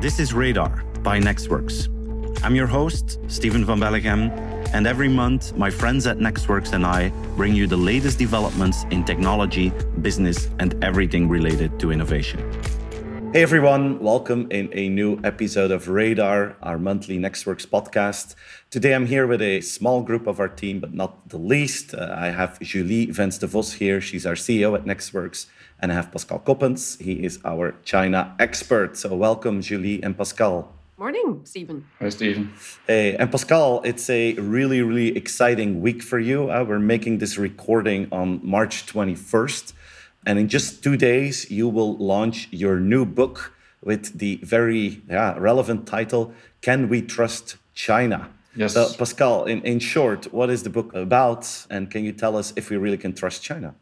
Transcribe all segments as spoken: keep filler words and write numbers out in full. This is Radar by Nexxworks. I'm your host, Steven Van Belleghem, and every month, my friends at Nexxworks and I bring you the latest developments in technology, business, and everything related to innovation. Hey everyone, welcome in a new episode of Radar, our monthly Nexxworks podcast. Today I'm here with a small group of our team, but not the least. Uh, I have Julie Vens-De Vos here. She's our C E O at Nexxworks. And I have Pascal Coppens. He is our China expert. So welcome, Julie and Pascal. Morning, Stephen. Hi, Stephen. Hey, and Pascal, it's a really, really exciting week for you. Uh, we're making this recording on March twenty-first. And in just two days, you will launch your new book with the very yeah, relevant title, Can We Trust China? Yes. So, Pascal, in, in short, what is the book about? And can you tell us if we really can trust China?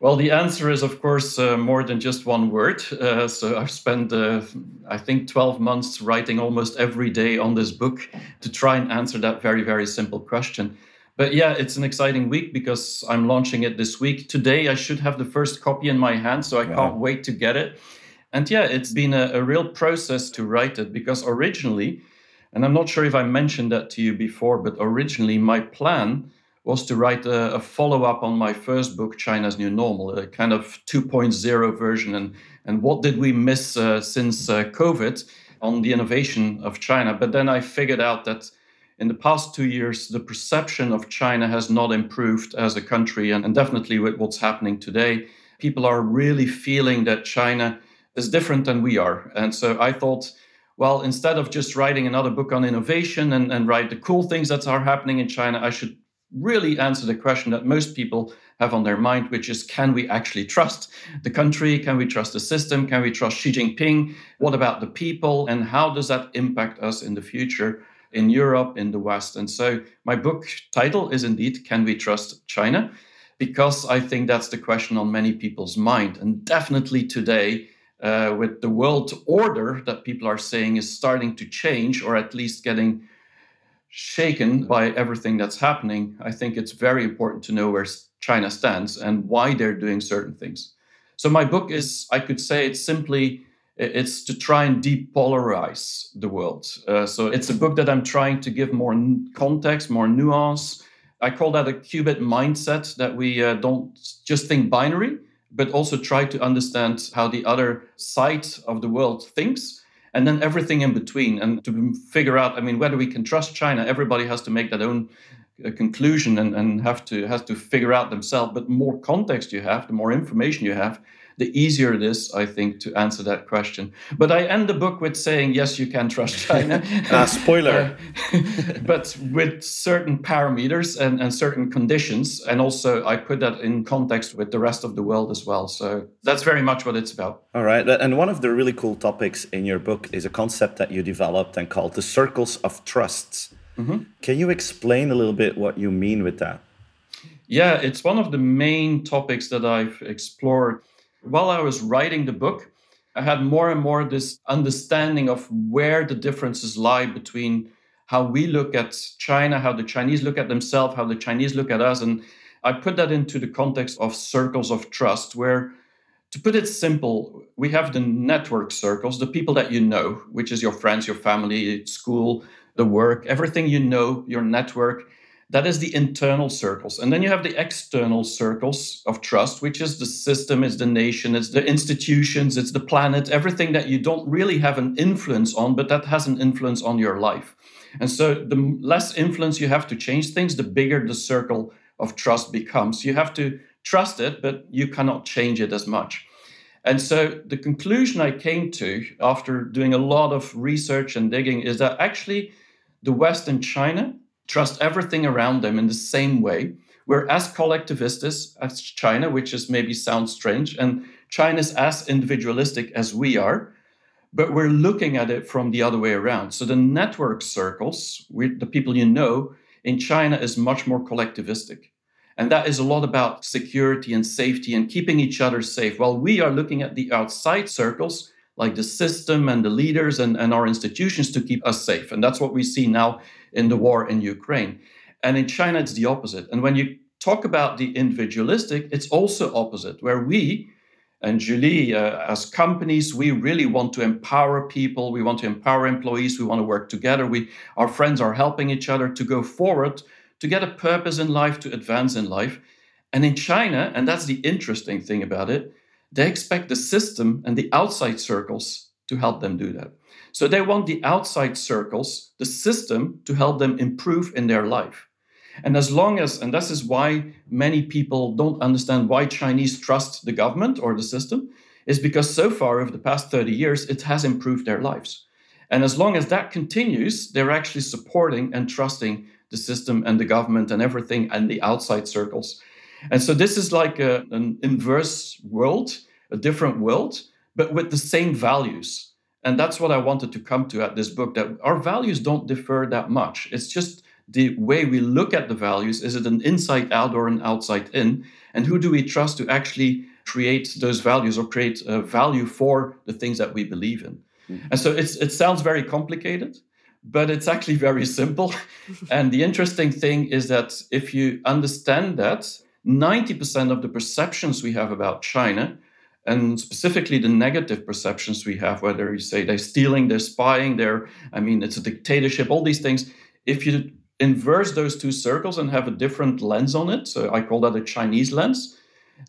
Well, the answer is, of course, uh, more than just one word. Uh, so I've spent, uh, I think, twelve months writing almost every day on this book to try and answer that very, very simple question. But yeah, it's an exciting week because I'm launching it this week. Today, I should have the first copy in my hand, so I wow. can't wait to get it. And yeah, it's been a, a real process to write it because originally, and I'm not sure if I mentioned that to you before, but originally my plan was to write a, a follow-up on my first book, China's New Normal, a kind of two point oh version. And, and what did we miss uh, since uh, COVID on the innovation of China? But then I figured out that in the past two years, the perception of China has not improved as a country. And, and definitely with what's happening today, people are really feeling that China is different than we are. And so I thought, well, instead of just writing another book on innovation and, and write the cool things that are happening in China, I should really answer the question that most people have on their mind, which is, can we actually trust the country? Can we trust the system? Can we trust Xi Jinping? What about the people? And how does that impact us in the future in Europe, in the West? And so my book title is indeed, Can We Trust China? Because I think that's the question on many people's mind. And definitely today, uh, with the world order that people are saying is starting to change, or at least getting shaken by everything that's happening, I think it's very important to know where China stands and why they're doing certain things. So my book is, I could say it's simply, it's to try and depolarize the world. Uh, so it's a book that I'm trying to give more context, more nuance. I call that a qubit mindset, that we uh, don't just think binary, but also try to understand how the other side of the world thinks. And then everything in between, and to figure out, I mean, whether we can trust China, everybody has to make their own uh, conclusion and, and have to has to figure out themselves. But more context you have, the more information you have, the easier it is, I think, to answer that question. But I end the book with saying, yes, you can trust China. uh, spoiler. uh, but with certain parameters and, and certain conditions. And also, I put that in context with the rest of the world as well. So that's very much what it's about. All right. And one of the really cool topics in your book is a concept that you developed and called the circles of trust. Mm-hmm. Can you explain a little bit what you mean with that? Yeah, it's one of the main topics that I've explored. While I was writing the book, I had more and more this understanding of where the differences lie between how we look at China, how the Chinese look at themselves, how the Chinese look at us. And I put that into the context of circles of trust, where, to put it simple, we have the network circles, the people that you know, which is your friends, your family, school, the work, everything you know, your network. That is the internal circles. And then you have the external circles of trust, which is the system, it's the nation, it's the institutions, it's the planet, everything that you don't really have an influence on, but that has an influence on your life. And so the less influence you have to change things, the bigger the circle of trust becomes. You have to trust it, but you cannot change it as much. And so the conclusion I came to after doing a lot of research and digging is that actually the West and China trust everything around them in the same way. We're as collectivists as China, which is maybe sounds strange, and China's as individualistic as we are, but we're looking at it from the other way around. So the network circles, the people you know, in China is much more collectivistic. And that is a lot about security and safety and keeping each other safe, while we are looking at the outside circles, like the system and the leaders and, and our institutions to keep us safe. And that's what we see now in the war in Ukraine. And in China, it's the opposite. And when you talk about the individualistic, it's also opposite, where we and Julie, uh, as companies, we really want to empower people. We want to empower employees. We want to work together. We, our friends are helping each other to go forward, to get a purpose in life, to advance in life. And in China, and that's the interesting thing about it, they expect the system and the outside circles to help them do that. So they want the outside circles, the system, to help them improve in their life. And as long as, and this is why many people don't understand why Chinese trust the government or the system, is because so far over the past thirty years, it has improved their lives. And as long as that continues, they're actually supporting and trusting the system and the government and everything and the outside circles. And so this is like a, an inverse world, a different world, but with the same values. And that's what I wanted to come to at this book, that our values don't differ that much. It's just the way we look at the values, is it an inside out or an outside in? And who do we trust to actually create those values or create a value for the things that we believe in? Mm-hmm. And so it's, it sounds very complicated, but it's actually very simple. And the interesting thing is that if you understand that, ninety percent of the perceptions we have about China, and specifically the negative perceptions we have, whether you say they're stealing, they're spying, they're, I mean, it's a dictatorship, all these things. If you inverse those two circles and have a different lens on it, so I call that a Chinese lens,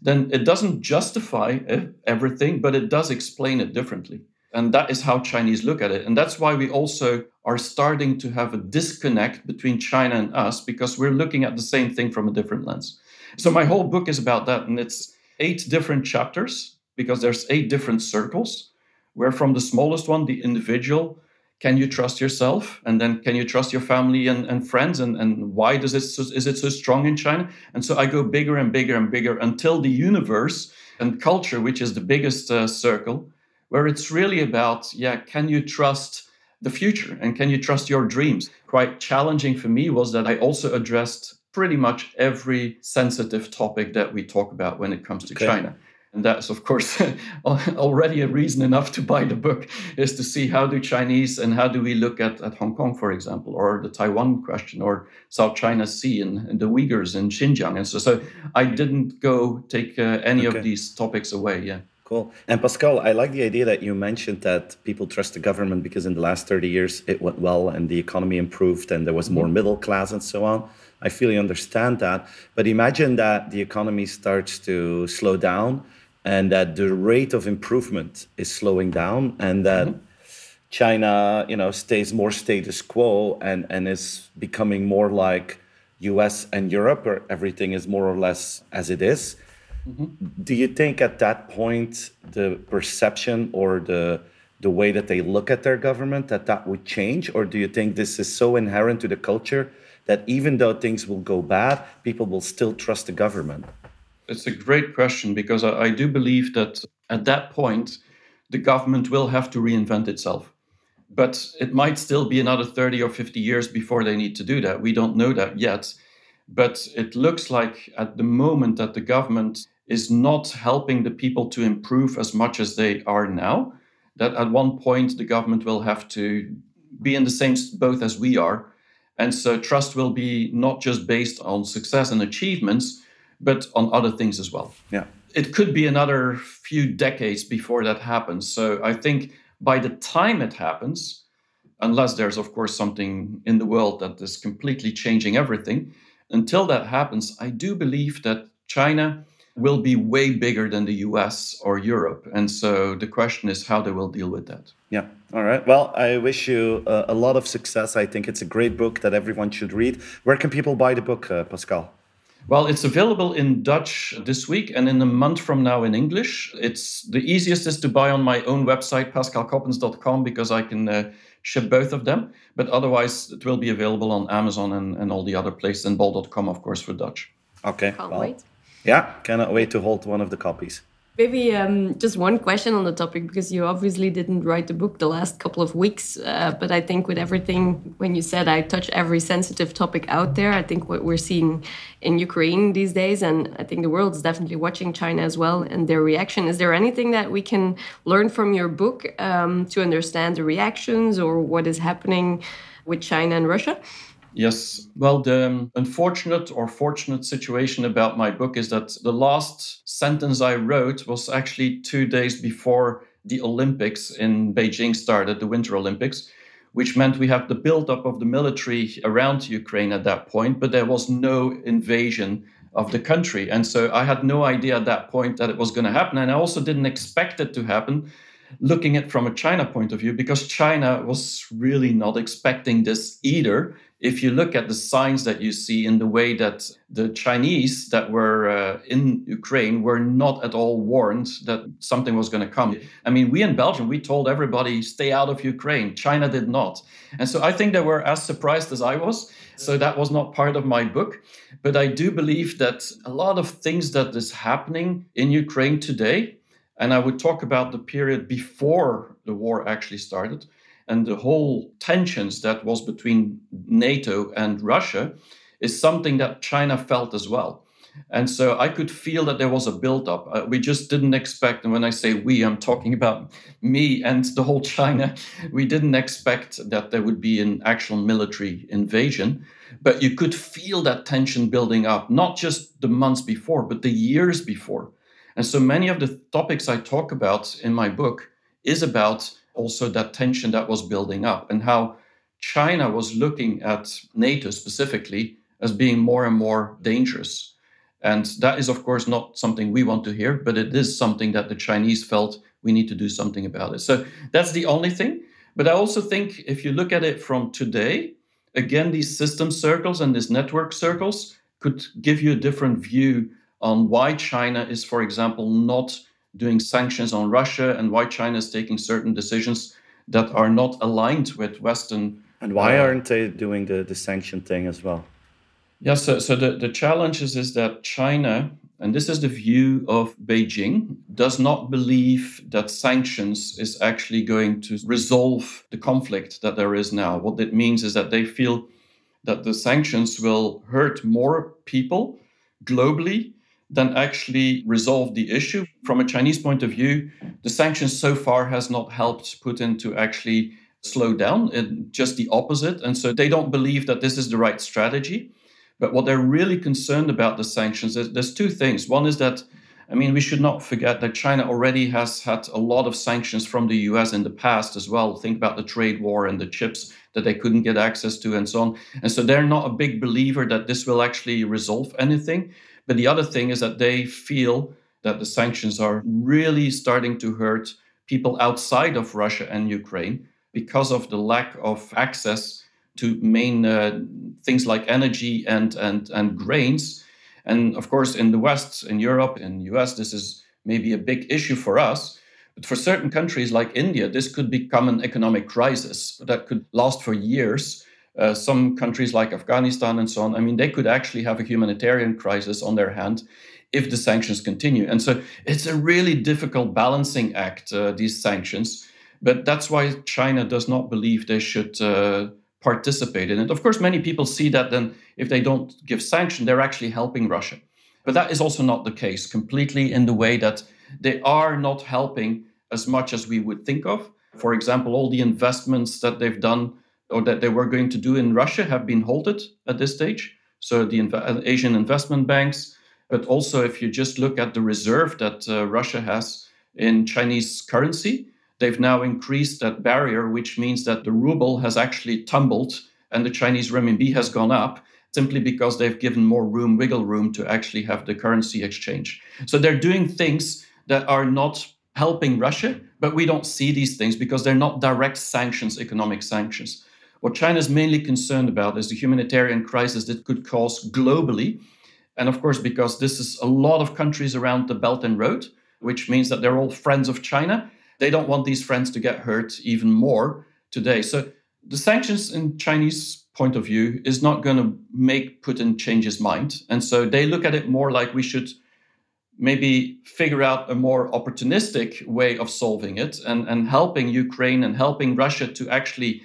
then it doesn't justify everything, but it does explain it differently. And that is how Chinese look at it. And that's why we also are starting to have a disconnect between China and us, because we're looking at the same thing from a different lens. So my whole book is about that, and it's eight different chapters, because there's eight different circles, where from the smallest one, the individual, can you trust yourself? And then can you trust your family and, and friends? And, and why does it so, is it so strong in China? And so I go bigger and bigger and bigger until the universe and culture, which is the biggest uh, circle, where it's really about, yeah, can you trust the future? And can you trust your dreams? Quite challenging for me was that I also addressed pretty much every sensitive topic that we talk about when it comes to okay. China. And that's, of course, already a reason enough to buy the book, is to see how do Chinese and how do we look at, at Hong Kong, for example, or the Taiwan question, or South China Sea and, and the Uyghurs in Xinjiang. And so, so I didn't go take uh, any okay. of these topics away. Yeah. Cool. And Pascal, I like the idea that you mentioned that people trust the government because in the last thirty years, it went well and the economy improved and there was more mm-hmm. middle class and so on. I fully understand that. But imagine that the economy starts to slow down, and that the rate of improvement is slowing down, and that mm-hmm. China, you know, stays more status quo and, and is becoming more like U S and Europe, where everything is more or less as it is. Mm-hmm. Do you think at that point, the perception or the the way that they look at their government, that that would change? Or do you think this is so inherent to the culture that even though things will go bad, people will still trust the government? It's a great question, because I, I do believe that at that point, the government will have to reinvent itself. But it might still be another thirty or fifty years before they need to do that. We don't know that yet. But it looks like at the moment that the government is not helping the people to improve as much as they are now, that at one point the government will have to be in the same boat as we are. And so trust will be not just based on success and achievements, but on other things as well. Yeah, it could be another few decades before that happens. So I think by the time it happens, unless there's, of course, something in the world that is completely changing everything, until that happens, I do believe that China will be way bigger than the U S or Europe. And so the question is how they will deal with that. Yeah. All right. Well, I wish you uh, a lot of success. I think it's a great book that everyone should read. Where can people buy the book, uh, Pascal? Well, it's available in Dutch this week and in a month from now in English. It's the easiest is to buy on my own website, pascal coppens dot com, because I can uh, ship both of them. But otherwise, it will be available on Amazon and, and all the other places, and bol dot com, of course, for Dutch. Okay. Can't well, wait. Yeah, cannot wait to hold one of the copies. Maybe um, just one question on the topic, because you obviously didn't write the book the last couple of weeks. Uh, but I think with everything, when you said I touch every sensitive topic out there, I think what we're seeing in Ukraine these days, and I think the world is definitely watching China as well and their reaction. Is there anything that we can learn from your book um, to understand the reactions or what is happening with China and Russia? Yes. Well, the unfortunate or fortunate situation about my book is that the last sentence I wrote was actually two days before the Olympics in Beijing started, the Winter Olympics, which meant we had the buildup of the military around Ukraine at that point, but there was no invasion of the country. And so I had no idea at that point that it was going to happen. And I also didn't expect it to happen, looking at it from a China point of view, because China was really not expecting this either. If you look at the signs that you see in the way that the Chinese that were uh, in Ukraine were not at all warned that something was going to come. I mean, we in Belgium, we told everybody, stay out of Ukraine. China did not. And so I think they were as surprised as I was. So that was not part of my book. But I do believe that a lot of things that is happening in Ukraine today, and I would talk about the period before the war actually started, and the whole tensions that was between NATO and Russia is something that China felt as well. And so I could feel that there was a buildup. Uh, we just didn't expect, and when I say we, I'm talking about me and the whole China, we didn't expect that there would be an actual military invasion. But you could feel that tension building up, not just the months before, but the years before. And so many of the topics I talk about in my book is about also that tension that was building up and how China was looking at NATO specifically as being more and more dangerous. And that is, of course, not something we want to hear, but it is something that the Chinese felt we need to do something about it. So that's the only thing. But I also think if you look at it from today, again, these system circles and these network circles could give you a different view on why China is, for example, not doing sanctions on Russia and why China is taking certain decisions that are not aligned with Western. And why uh, aren't they doing the, the sanction thing as well? Yes, yeah, so, so the, the challenge is, is that China, and this is the view of Beijing, does not believe that sanctions is actually going to resolve the conflict that there is now. What that means is that they feel that the sanctions will hurt more people globally than actually resolve the issue. From a Chinese point of view, the sanctions so far has not helped Putin to actually slow down, it, just the opposite. And so they don't believe that this is the right strategy. But what they're really concerned about the sanctions, is there's two things. One is that, I mean, we should not forget that China already has had a lot of sanctions from the U S in the past as well. Think about the trade war and the chips that they couldn't get access to and so on. And so they're not a big believer that this will actually resolve anything. But the other thing is that they feel that the sanctions are really starting to hurt people outside of Russia and Ukraine because of the lack of access to main uh, things like energy and, and, and grains. And of course, in the West, in Europe, in the U S, this is maybe a big issue for us. But for certain countries like India, this could become an economic crisis that could last for years. Uh, some countries like Afghanistan and so on, I mean, they could actually have a humanitarian crisis on their hand if the sanctions continue. And so it's a really difficult balancing act, uh, these sanctions. But that's why China does not believe they should uh, participate in it. Of course, many people see that then if they don't give sanction, they're actually helping Russia. But that is also not the case completely in the way that they are not helping as much as we would think of. For example, all the investments that they've done or that they were going to do in Russia have been halted at this stage. So the inv- Asian investment banks, but also if you just look at the reserve that uh, Russia has in Chinese currency, they've now increased that barrier, which means that the ruble has actually tumbled and the Chinese renminbi has gone up simply because they've given more room, wiggle room to actually have the currency exchange. So they're doing things that are not helping Russia, but we don't see these things because they're not direct sanctions, economic sanctions. What China is mainly concerned about is the humanitarian crisis that could cause globally. And of course, because this is a lot of countries around the Belt and Road, which means that they're all friends of China. They don't want these friends to get hurt even more today. So the sanctions in Chinese point of view is not going to make Putin change his mind. And so they look at it more like we should maybe figure out a more opportunistic way of solving it and, and helping Ukraine and helping Russia to actually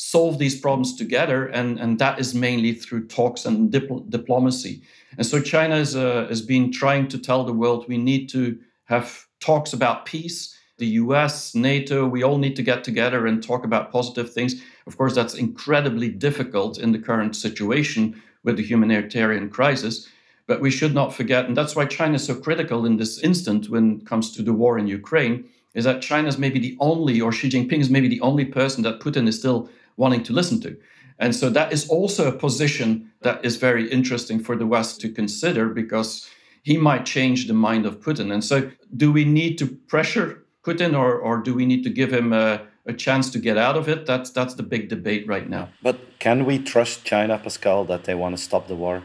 solve these problems together, and, and that is mainly through talks and dip- diplomacy. And so China is, uh, has been trying to tell the world we need to have talks about peace the U S, NATO, we all need to get together and talk about positive things. Of course, that's incredibly difficult in the current situation with the humanitarian crisis. But we should not forget, and that's why China is so critical in this instant when it comes to the war in Ukraine, is that China is maybe the only, or Xi Jinping is maybe the only person that Putin is still wanting to listen to. And so that is also a position that is very interesting for the West to consider, because he might change the mind of Putin. And so do we need to pressure Putin, or, or do we need to give him a, a chance to get out of it? That's, that's the big debate right now. But can we trust China, Pascal, that they want to stop the war?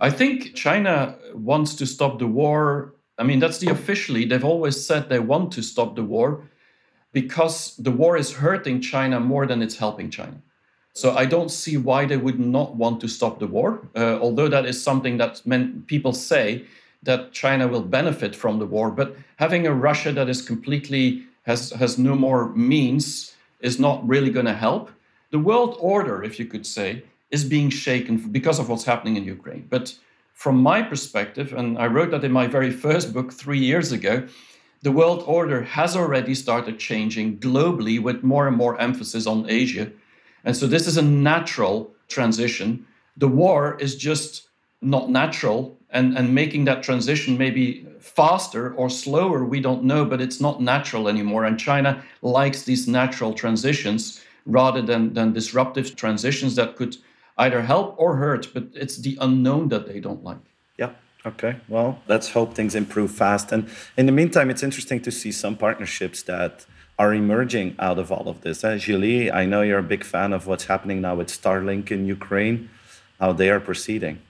I think China wants to stop the war. I mean, that's the officially, they've always said they want to stop the war because the war is hurting China more than it's helping China. So I don't see why they would not want to stop the war, uh, although that is something that men, people say that China will benefit from the war. But having a Russia that is completely, has, has no more means, is not really going to help. The world order, if you could say, is being shaken because of what's happening in Ukraine. But from my perspective, and I wrote that in my very first book three years ago, the world order has already started changing globally with more and more emphasis on Asia. And so this is a natural transition. The war is just not natural, and, and making that transition maybe faster or slower, we don't know, but it's not natural anymore. And China likes these natural transitions rather than, than disruptive transitions that could either help or hurt, but it's the unknown that they don't like. Yeah. Okay, well, let's hope things improve fast. And in the meantime, it's interesting to see some partnerships that are emerging out of all of this. Uh, Julie, I know you're a big fan of what's happening now with Starlink in Ukraine, how they are proceeding.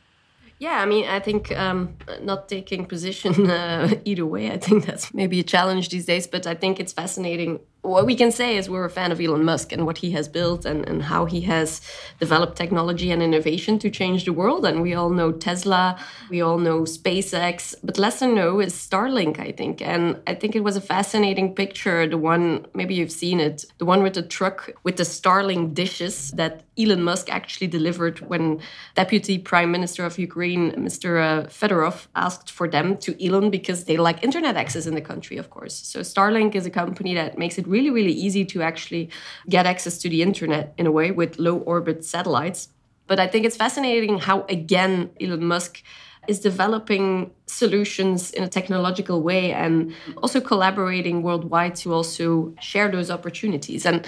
Yeah, I mean, I think um, not taking position uh, either way, I think that's maybe a challenge these days, but I think it's fascinating. What we can say is we're a fan of Elon Musk and what he has built and, and how he has developed technology and innovation to change the world. And we all know Tesla, we all know SpaceX, but lesser known is Starlink, I think. And I think it was a fascinating picture, the one, maybe you've seen it, the one with the truck with the Starlink dishes that Elon Musk actually delivered when Deputy Prime Minister of Ukraine, Mister Fedorov, asked for them to Elon because they lack internet access in the country, of course. So Starlink is a company that makes it really, really easy to actually get access to the internet in a way with low orbit satellites. But I think it's fascinating how, again, Elon Musk is developing solutions in a technological way and also collaborating worldwide to also share those opportunities. And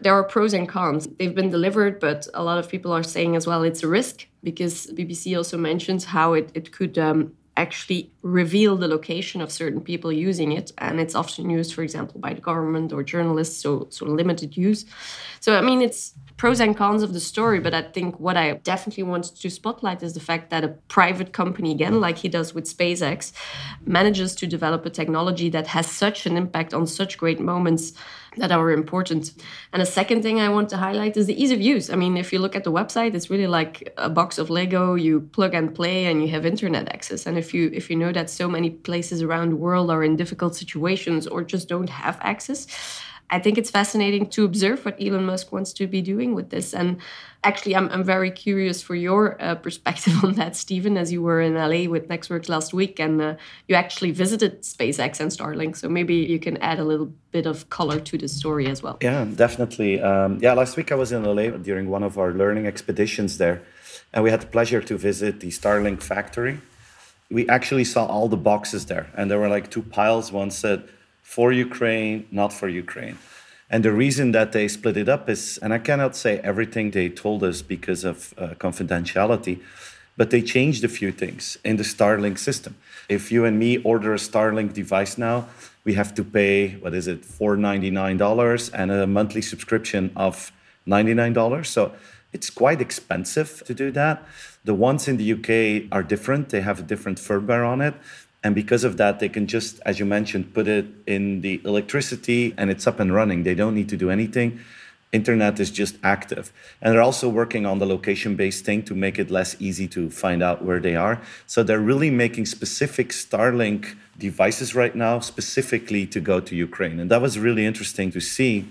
there are pros and cons. They've been delivered, but a lot of people are saying as well it's a risk, because B B C also mentions how it, it could um, actually reveal the location of certain people using it. And it's often used, for example, by the government or journalists, so, so limited use. So, I mean, it's pros and cons of the story, but I think what I definitely wanted to spotlight is the fact that a private company, again, like he does with SpaceX, manages to develop a technology that has such an impact on such great moments that are important. And a second thing I want to highlight is the ease of use. I mean, if you look at the website, it's really like a box of Lego. You plug and play and you have internet access. And if you if you know that so many places around the world are in difficult situations or just don't have access, I think it's fascinating to observe what Elon Musk wants to be doing with this. And actually, I'm I'm very curious for your uh, perspective on that, Steven, as you were in L A with Nexxworks last week and uh, you actually visited SpaceX and Starlink. So maybe you can add a little bit of color to the story as well. Yeah, definitely. Um, yeah, last week I was in L A during one of our learning expeditions there, and we had the pleasure to visit the Starlink factory. We actually saw all the boxes there, and there were like two piles. One said, for Ukraine, not for Ukraine. And the reason that they split it up is, and I cannot say everything they told us because of uh, confidentiality, but they changed a few things in the Starlink system. If you and me order a Starlink device now, we have to pay, what is it, four dollars and ninety-nine cents and a monthly subscription of ninety-nine dollars. So it's quite expensive to do that. The ones in the U K are different. They have a different firmware on it. And because of that, they can just, as you mentioned, put it in the electricity and it's up and running. They don't need to do anything. Internet is just active. And they're also working on the location-based thing to make it less easy to find out where they are. So they're really making specific Starlink devices right now, specifically to go to Ukraine. And that was really interesting to see.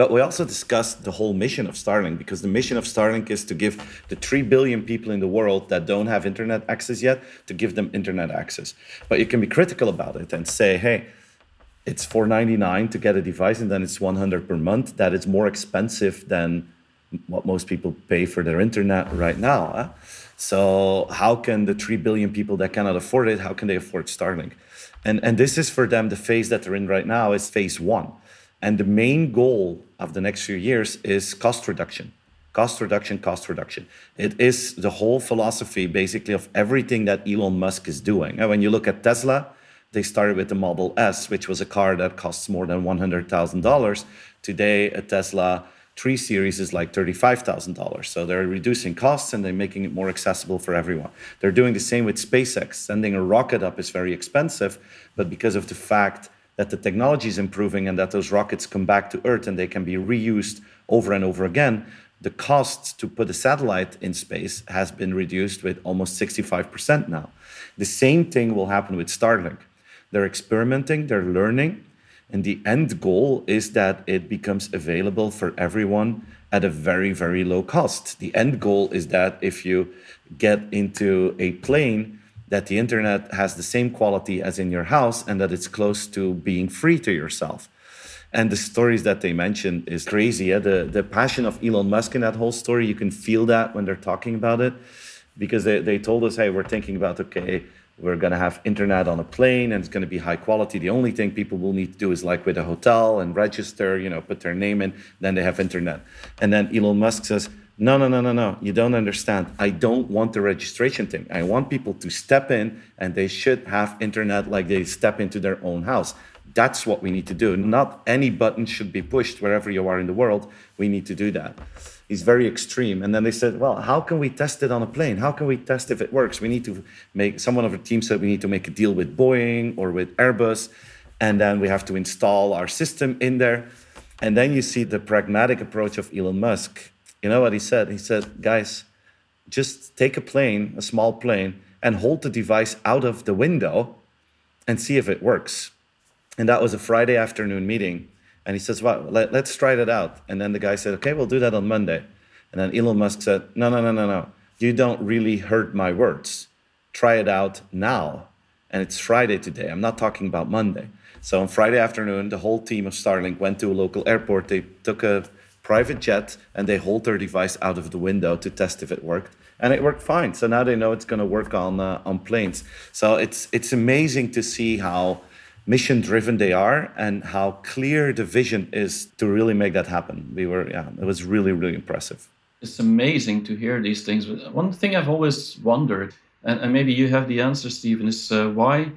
But we also discussed the whole mission of Starlink, because the mission of Starlink is to give the three billion people in the world that don't have internet access yet, to give them internet access. But you can be critical about it and say, hey, it's four ninety-nine to get a device, and then it's one hundred per month. That is more expensive than what most people pay for their internet right now. Huh? So how can the three billion people that cannot afford it, how can they afford Starlink? And, and this is for them, the phase that they're in right now is phase one. And the main goal of the next few years is cost reduction. Cost reduction, cost reduction. It is the whole philosophy, basically, of everything that Elon Musk is doing. And when you look at Tesla, they started with the Model S, which was a car that costs more than one hundred thousand dollars. Today, a Tesla three series is like thirty-five thousand dollars. So they're reducing costs and they're making it more accessible for everyone. They're doing the same with SpaceX. Sending a rocket up is very expensive, but because of the fact that the technology is improving and that those rockets come back to Earth and they can be reused over and over again, the cost to put a satellite in space has been reduced with almost sixty-five percent now. The same thing will happen with Starlink. They're experimenting, they're learning, and the end goal is that it becomes available for everyone at a very, very low cost. The end goal is that if you get into a plane, that the internet has the same quality as in your house and that it's close to being free to yourself. And the stories that they mentioned is crazy. Yeah? The, the passion of Elon Musk in that whole story, you can feel that when they're talking about it, because they, they told us, hey, we're thinking about, okay, we're going to have internet on a plane and it's going to be high quality. The only thing people will need to do is like with a hotel and register, you know, put their name in, then they have internet. And then Elon Musk says, no, no, no, no, no, you don't understand. I don't want the registration thing. I want people to step in and they should have internet like they step into their own house. That's what we need to do. Not any button should be pushed wherever you are in the world. We need to do that. It's very extreme. And then they said, well, how can we test it on a plane? How can we test if it works? We need to make, someone of our team said we need to make a deal with Boeing or with Airbus. And then we have to install our system in there. And then you see the pragmatic approach of Elon Musk. You know what he said? He said, guys, just take a plane, a small plane, and hold the device out of the window and see if it works. And that was a Friday afternoon meeting. And he says, well, let, let's try that out. And then the guy said, okay, we'll do that on Monday. And then Elon Musk said, no, no, no, no, no. You don't really heard my words. Try it out now. And it's Friday today. I'm not talking about Monday. So on Friday afternoon, the whole team of Starlink went to a local airport. They took a private jet and they hold their device out of the window to test if it worked. And it worked fine. So now they know it's going to work on uh, on planes. So it's it's amazing to see how mission-driven they are and how clear the vision is to really make that happen. We were, yeah, it was really, really impressive. It's amazing to hear these things. One thing I've always wondered, and, and maybe you have the answer, Steven, is uh, why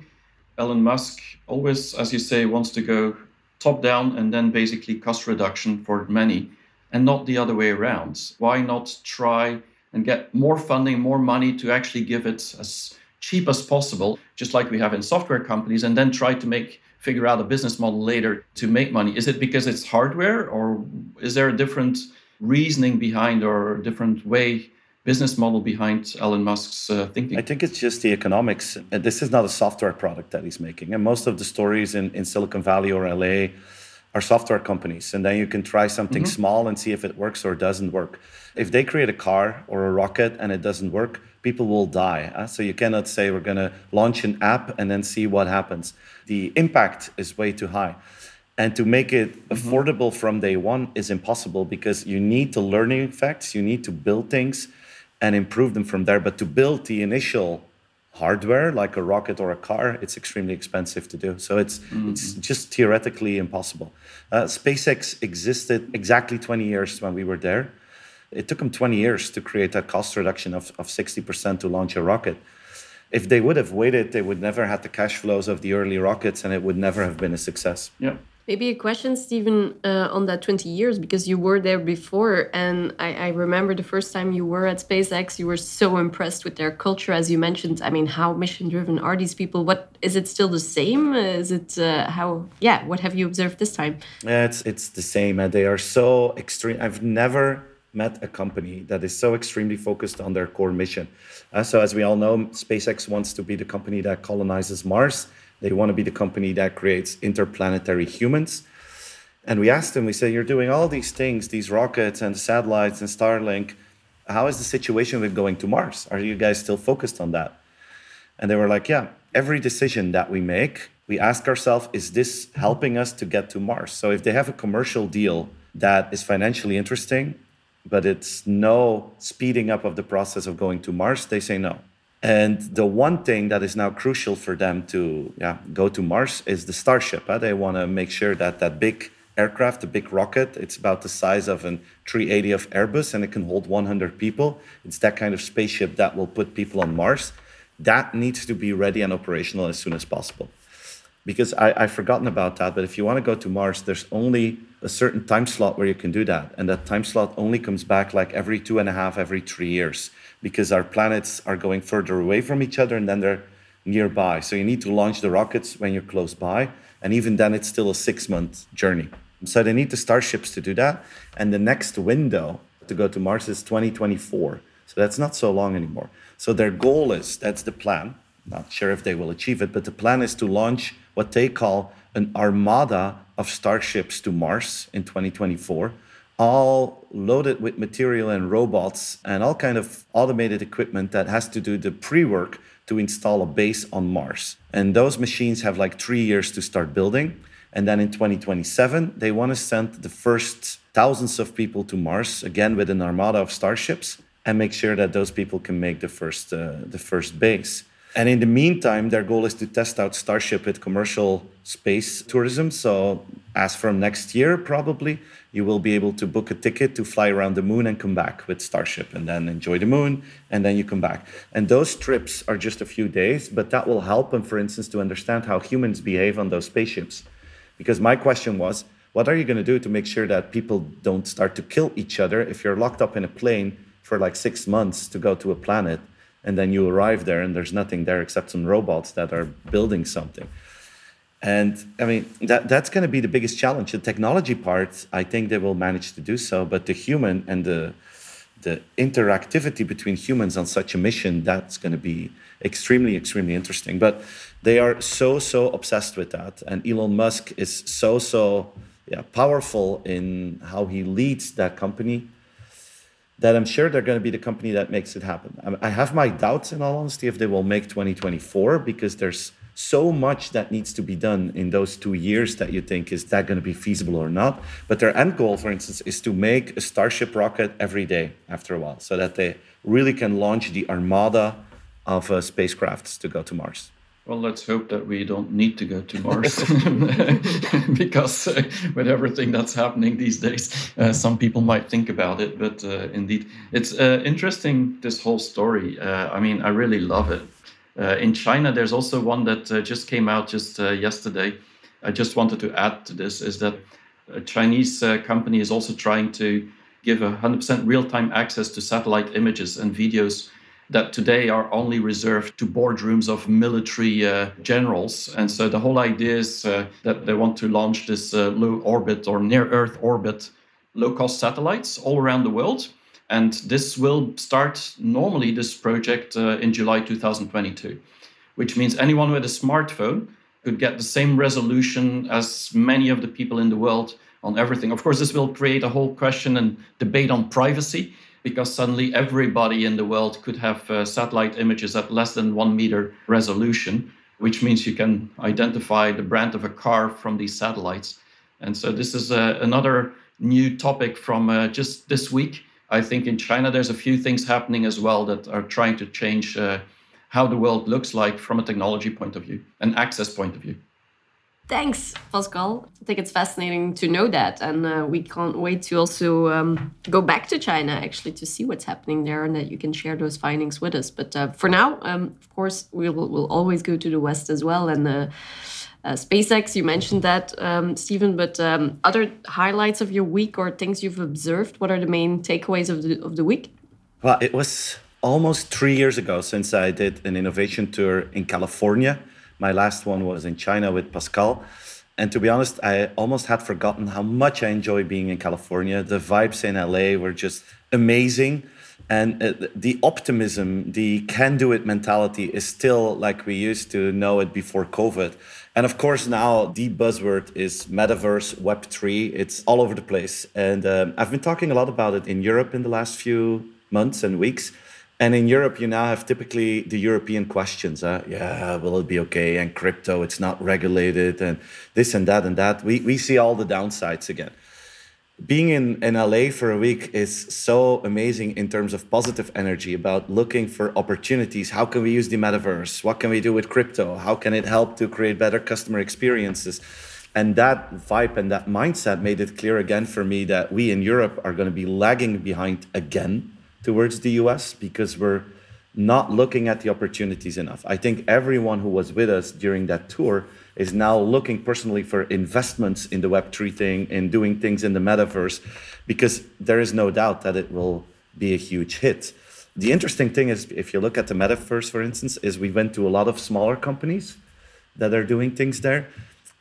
Elon Musk always, as you say, wants to go top-down and then basically cost reduction for many, and not the other way around. Why not try and get more funding, more money to actually give it as cheap as possible, just like we have in software companies, and then try to make figure out a business model later to make money? Is it because it's hardware, or is there a different reasoning behind or a different way, business model behind Elon Musk's uh, thinking? I think it's just the economics. This is not a software product that he's making. And most of the stories in, in Silicon Valley or L A are software companies. And then you can try something mm-hmm. small and see if it works or doesn't work. If they create a car or a rocket and it doesn't work, people will die. Huh? So you cannot say we're going to launch an app and then see what happens. The impact is way too high. And to make it mm-hmm. affordable from day one is impossible, because you need the learning effects, you need to build things and improve them from there. But to build the initial hardware, like a rocket or a car, it's extremely expensive to do. So it's mm-hmm. it's just theoretically impossible. Uh, SpaceX existed exactly twenty years when we were there. It took them twenty years to create that cost reduction of, of sixty percent to launch a rocket. If they would have waited, they would never have the cash flows of the early rockets, and it would never have been a success. Yeah. Maybe a question, Steven, uh, on that twenty years, because you were there before. And I, I remember the first time you were at SpaceX, you were so impressed with their culture, as you mentioned. I mean, how mission-driven are these people? What is it still the same? Is it uh, how, yeah, what have you observed this time? Yeah, it's, it's the same. They are so extreme. I've never met a company that is so extremely focused on their core mission. Uh, so as we all know, SpaceX wants to be the company that colonizes Mars. They want to be the company that creates interplanetary humans. And we asked them, we said, you're doing all these things, these rockets and satellites and Starlink. How is the situation with going to Mars? Are you guys still focused on that? And they were like, yeah, every decision that we make, we ask ourselves, is this helping us to get to Mars? So if they have a commercial deal that is financially interesting, but it's no speeding up of the process of going to Mars, they say no. And the one thing that is now crucial for them to yeah, go to Mars is the Starship. Huh? They want to make sure that that big aircraft, the big rocket, it's about the size of an three eighty of Airbus, and it can hold one hundred people. It's that kind of spaceship that will put people on Mars. That needs to be ready and operational as soon as possible. Because I, I've forgotten about that, but if you want to go to Mars, there's only a certain time slot where you can do that. And that time slot only comes back like every two and a half, every three years, because our planets are going further away from each other and then they're nearby. So you need to launch the rockets when you're close by. And even then, it's still a six-month journey. So they need the Starships to do that. And the next window to go to Mars is twenty twenty-four. So that's not so long anymore. So their goal is, that's the plan. Not sure if they will achieve it, but the plan is to launch what they call an armada of Starships to Mars in twenty twenty-four, all loaded with material and robots and all kind of automated equipment that has to do the pre-work to install a base on Mars. And those machines have like three years to start building. And then in twenty twenty-seven, they want to send the first thousands of people to Mars, again with an armada of Starships, and make sure that those people can make the first uh, the first base. And in the meantime, their goal is to test out Starship with commercial space tourism. So as from next year, probably, you will be able to book a ticket to fly around the moon and come back with Starship and then enjoy the moon, and then you come back. And those trips are just a few days, but that will help them, for instance, to understand how humans behave on those spaceships. Because my question was, what are you going to do to make sure that people don't start to kill each other if you're locked up in a plane for like six months to go to a planet? And then you arrive there and there's nothing there except some robots that are building something. And I mean, that that's going to be the biggest challenge. The technology part, I think they will manage to do so. But the human and the the interactivity between humans on such a mission, that's going to be extremely, extremely interesting. But they are so, so obsessed with that. And Elon Musk is so, so yeah, powerful in how he leads that company, that I'm sure they're going to be the company that makes it happen. I have my doubts, in all honesty, if they will make twenty twenty-four, because there's so much that needs to be done in those two years that you think, is that going to be feasible or not? But their end goal, for instance, is to make a Starship rocket every day after a while, so that they really can launch the armada of uh, spacecrafts to go to Mars. Well, let's hope that we don't need to go to Mars, because uh, with everything that's happening these days, uh, some people might think about it. But uh, indeed, it's uh, interesting, this whole story. Uh, I mean, I really love it. Uh, in China, there's also one that uh, just came out just uh, yesterday. I just wanted to add to this is that a Chinese uh, company is also trying to give one hundred percent real-time access to satellite images and videos that today are only reserved to boardrooms of military uh, generals. And so the whole idea is uh, that they want to launch this uh, low orbit or near Earth orbit, low cost satellites all around the world. And this will start normally, this project uh, in July twenty twenty-two, which means anyone with a smartphone could get the same resolution as many of the people in the world on everything. Of course, this will create a whole question and debate on privacy, because suddenly everybody in the world could have uh, satellite images at less than one meter resolution, which means you can identify the brand of a car from these satellites. And so this is uh, another new topic from uh, just this week. I think in China, there's a few things happening as well that are trying to change uh, how the world looks like from a technology point of view, an access point of view. Thanks, Pascal. I think it's fascinating to know that. And uh, we can't wait to also um, go back to China, actually, to see what's happening there and that you can share those findings with us. But uh, for now, um, of course, we will we'll always go to the West as well. And uh, uh, SpaceX, you mentioned that, um, Stephen, but um, other highlights of your week or things you've observed? What are the main takeaways of the, of the week? Well, it was almost three years ago since I did an innovation tour in California. My last one was in China with Pascal. And to be honest, I almost had forgotten how much I enjoy being in California. The vibes in L A were just amazing. And uh, the optimism, the can-do-it mentality is still like we used to know it before COVID. And of course, now the buzzword is metaverse, Web three. It's all over the place. And um, I've been talking a lot about it in Europe in the last few months and weeks. And in Europe, you now have typically the European questions. Huh? Yeah, will it be okay? And crypto, it's not regulated, and this and that and that. We we see all the downsides again. Being in, in L A for a week is so amazing in terms of positive energy about looking for opportunities. How can we use the metaverse? What can we do with crypto? How can it help to create better customer experiences? And that vibe and that mindset made it clear again for me that we in Europe are going to be lagging behind again towards the U S because we're not looking at the opportunities enough. I think everyone who was with us during that tour is now looking personally for investments in the Web three thing and doing things in the metaverse, because there is no doubt that it will be a huge hit. The interesting thing is, if you look at the metaverse, for instance, is we went to a lot of smaller companies that are doing things there.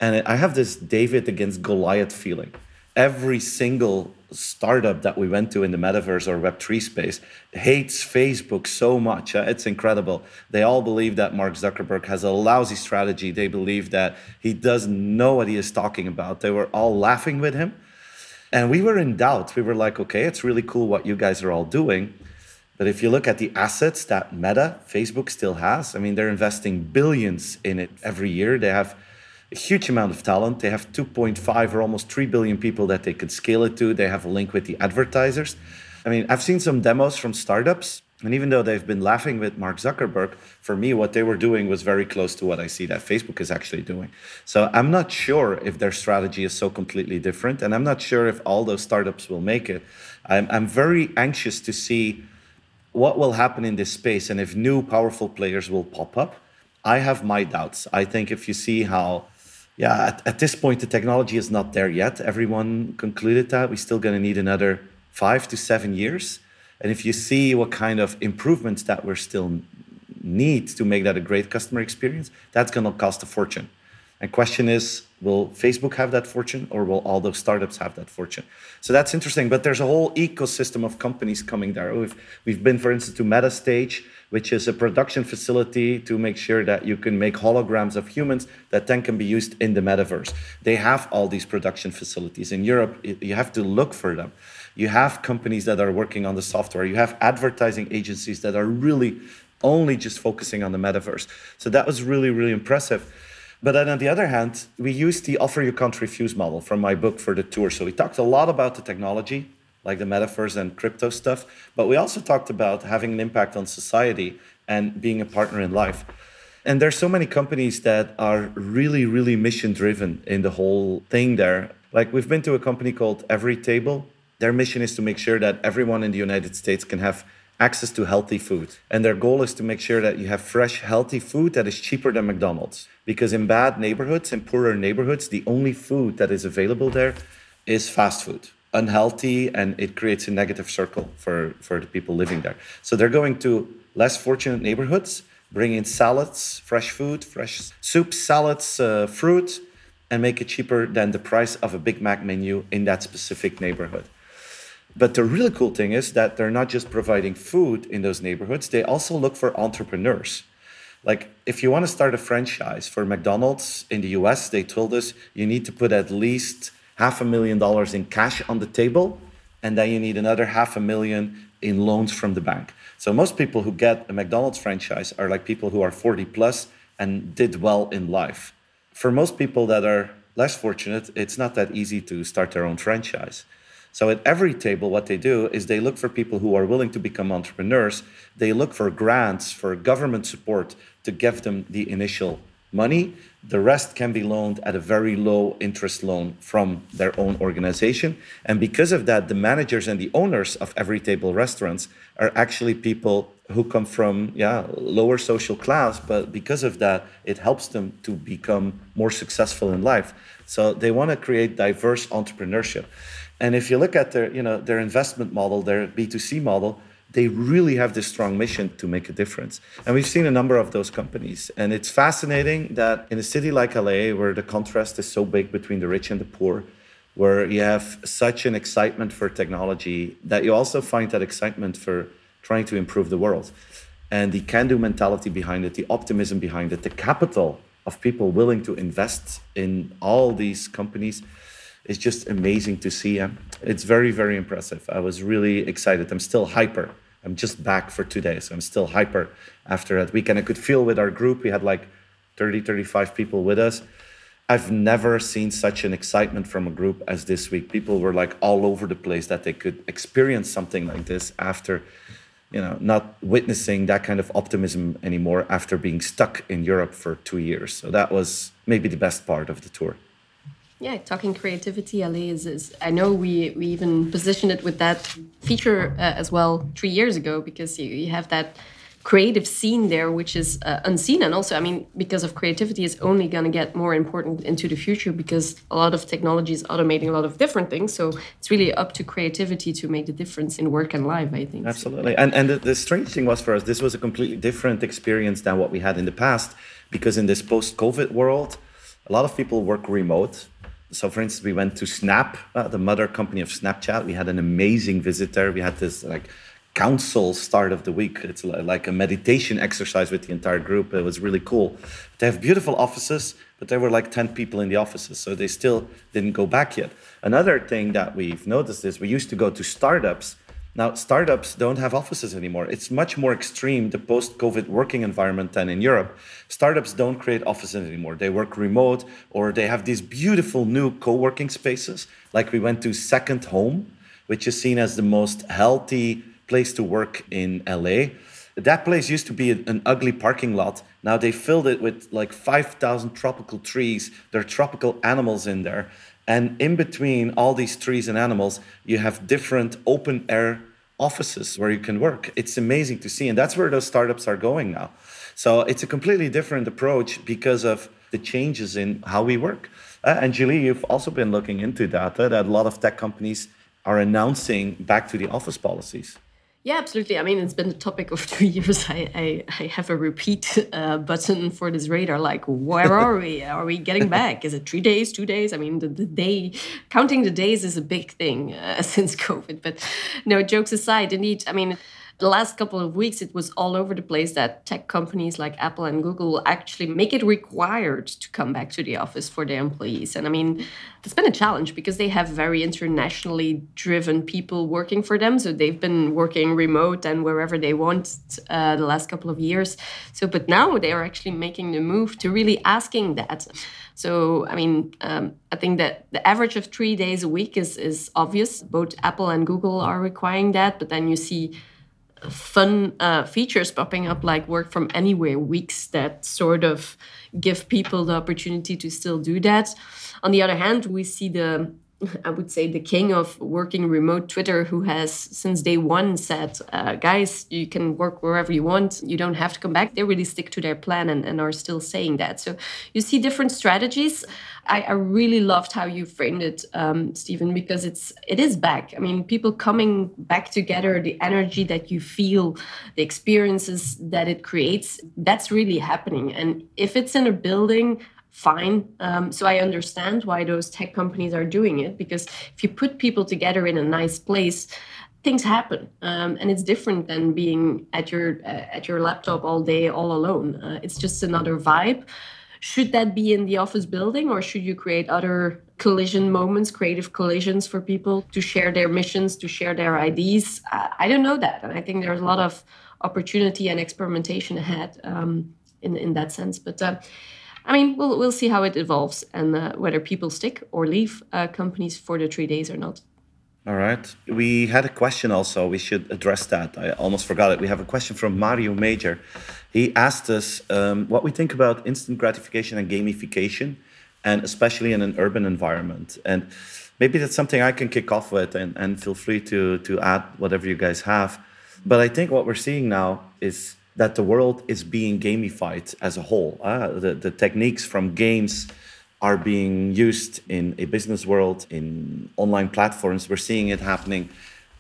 And I have this David against Goliath feeling. Every single startup that we went to in the metaverse or Web three space hates Facebook so much. It's incredible. They all believe that Mark Zuckerberg has a lousy strategy. They believe that he doesn't know what he is talking about. They were all laughing with him. And we were in doubt. We were like, okay, it's really cool what you guys are all doing. But if you look at the assets that Meta, Facebook still has, I mean, they're investing billions in it every year. They have a huge amount of talent. They have two point five or almost three billion people that they could scale it to. They have a link with the advertisers. I mean, I've seen some demos from startups, and even though they've been laughing with Mark Zuckerberg, for me, what they were doing was very close to what I see that Facebook is actually doing. So I'm not sure if their strategy is so completely different, and I'm not sure if all those startups will make it. I'm, I'm very anxious to see what will happen in this space and if new powerful players will pop up. I have my doubts. I think if you see how Yeah, at, at this point, the technology is not there yet. Everyone concluded that. We're still going to need another five to seven years. And if you see what kind of improvements that we're still need to make that a great customer experience, that's going to cost a fortune. And question is, will Facebook have that fortune, or will all those startups have that fortune? So that's interesting. But there's a whole ecosystem of companies coming there. We've, we've been, for instance, to Metastage, which is a production facility to make sure that you can make holograms of humans that then can be used in the metaverse. They have all these production facilities. In Europe, you have to look for them. You have companies that are working on the software. You have advertising agencies that are really only just focusing on the metaverse. So that was really, really impressive. But then on the other hand, we used the offer you can't refuse model from my book for the tour. So we talked a lot about the technology, like the metaverse and crypto stuff, but we also talked about having an impact on society and being a partner in life. And there's so many companies that are really, really mission-driven in the whole thing there. Like, we've been to a company called Every Table. Their mission is to make sure that everyone in the United States can have access to healthy food. And their goal is to make sure that you have fresh, healthy food that is cheaper than McDonald's. Because in bad neighborhoods, in poorer neighborhoods, the only food that is available there is fast food. Unhealthy, and it creates a negative circle for, for the people living there. So they're going to less fortunate neighborhoods, bring in salads, fresh food, fresh soups, salads, uh, fruit, and make it cheaper than the price of a Big Mac menu in that specific neighborhood. But the really cool thing is that they're not just providing food in those neighborhoods, they also look for entrepreneurs. Like, if you want to start a franchise for McDonald's in the U S, they told us you need to put at least half a million dollars in cash on the table, and then you need another half a million in loans from the bank. So most people who get a McDonald's franchise are like people who are forty plus and did well in life. For most people that are less fortunate, it's not that easy to start their own franchise. So at Every Table, what they do is they look for people who are willing to become entrepreneurs. They look for grants, for government support to give them the initial money. The rest can be loaned at a very low interest loan from their own organization. And because of that, the managers and the owners of Every Table restaurants are actually people who come from yeah, lower social class. But because of that, it helps them to become more successful in life. So they want to create diverse entrepreneurship. And if you look at their, you know, their investment model, their B two C model, they really have this strong mission to make a difference. And we've seen a number of those companies. And it's fascinating that in a city like L A, where the contrast is so big between the rich and the poor, where you have such an excitement for technology, that you also find that excitement for trying to improve the world. And the can-do mentality behind it, the optimism behind it, the capital of people willing to invest in all these companies, it's just amazing to see. It's very, very impressive. I was really excited. I'm still hyper I'm just back for two days. I'm still hyper after that weekend. I could feel with our group, we had like thirty, thirty-five people with us. I've never seen such an excitement from a group as this week. People were like all over the place that they could experience something like this after, you know, not witnessing that kind of optimism anymore after being stuck in Europe for two years. So that was maybe the best part of the tour. Yeah, talking creativity, Ali, is, is I know we, we even positioned it with that feature uh, as well three years ago, because you, you have that creative scene there, which is uh, unseen. And also, I mean, because of creativity is only going to get more important into the future, because a lot of technology is automating a lot of different things. So it's really up to creativity to make the difference in work and life, I think. Absolutely. And, and the, the strange thing was for us, this was a completely different experience than what we had in the past, because in this post-COVID world, a lot of people work remote. So, for instance, we went to Snap, uh, the mother company of Snapchat. We had an amazing visit there. We had this like council start of the week. It's like a meditation exercise with the entire group. It was really cool. They have beautiful offices, but there were like ten people in the offices. So they still didn't go back yet. Another thing that we've noticed is we used to go to startups. Now, startups don't have offices anymore. It's much more extreme, the post-COVID working environment, than in Europe. Startups don't create offices anymore. They work remote, or they have these beautiful new co-working spaces. Like we went to Second Home, which is seen as the most healthy place to work in L A. That place used to be an ugly parking lot. Now they filled it with like five thousand tropical trees. There are tropical animals in there. And in between all these trees and animals, you have different open air offices where you can work. It's amazing to see. And that's where those startups are going now. So it's a completely different approach because of the changes in how we work. Uh, and Julie, you've also been looking into that, uh, that a lot of tech companies are announcing back to the office policies. Yeah, absolutely. I mean, it's been the topic of two years. I, I, I have a repeat uh, button for this radar. Like, where are we? Are we getting back? Is it three days, two days? I mean, the, the day, counting the days is a big thing uh, since COVID. But no, jokes aside, indeed, I mean, the last couple of weeks, it was all over the place that tech companies like Apple and Google actually make it required to come back to the office for their employees. And I mean, it's been a challenge because they have very internationally driven people working for them. So they've been working remote and wherever they want uh, the last couple of years. So, but now they are actually making the move to really asking that. So, I mean, um, I think that the average of three days a week is is obvious. Both Apple and Google are requiring that, but then you see fun uh, features popping up like work from anywhere weeks that sort of give people the opportunity to still do that. On the other hand, we see the, I would say, the king of working remote, Twitter, who has since day one said, uh, guys, you can work wherever you want. You don't have to come back. They really stick to their plan and, and are still saying that. So you see different strategies. I, I really loved how you framed it, um, Steven, because it's it is back. I mean, people coming back together, the energy that you feel, the experiences that it creates, that's really happening. And if it's in a building, fine. Um, so I understand why those tech companies are doing it, because if you put people together in a nice place, things happen. Um, and it's different than being at your uh, at your laptop all day, all alone. Uh, it's just another vibe. Should that be in the office building, or should you create other collision moments, creative collisions for people to share their missions, to share their ideas? I, I don't know that. And I think there's a lot of opportunity and experimentation ahead um, in, in that sense. But uh, I mean, we'll we'll see how it evolves and uh, whether people stick or leave uh, companies for the three days or not. All right. We had a question also. We should address that. I almost forgot it. We have a question from Mario Major. He asked us um, what we think about instant gratification and gamification, and especially in an urban environment. And maybe that's something I can kick off with, and, and feel free to, to add whatever you guys have. But I think what we're seeing now is that the world is being gamified as a whole. Uh, the, the techniques from games are being used in a business world, in online platforms. We're seeing it happening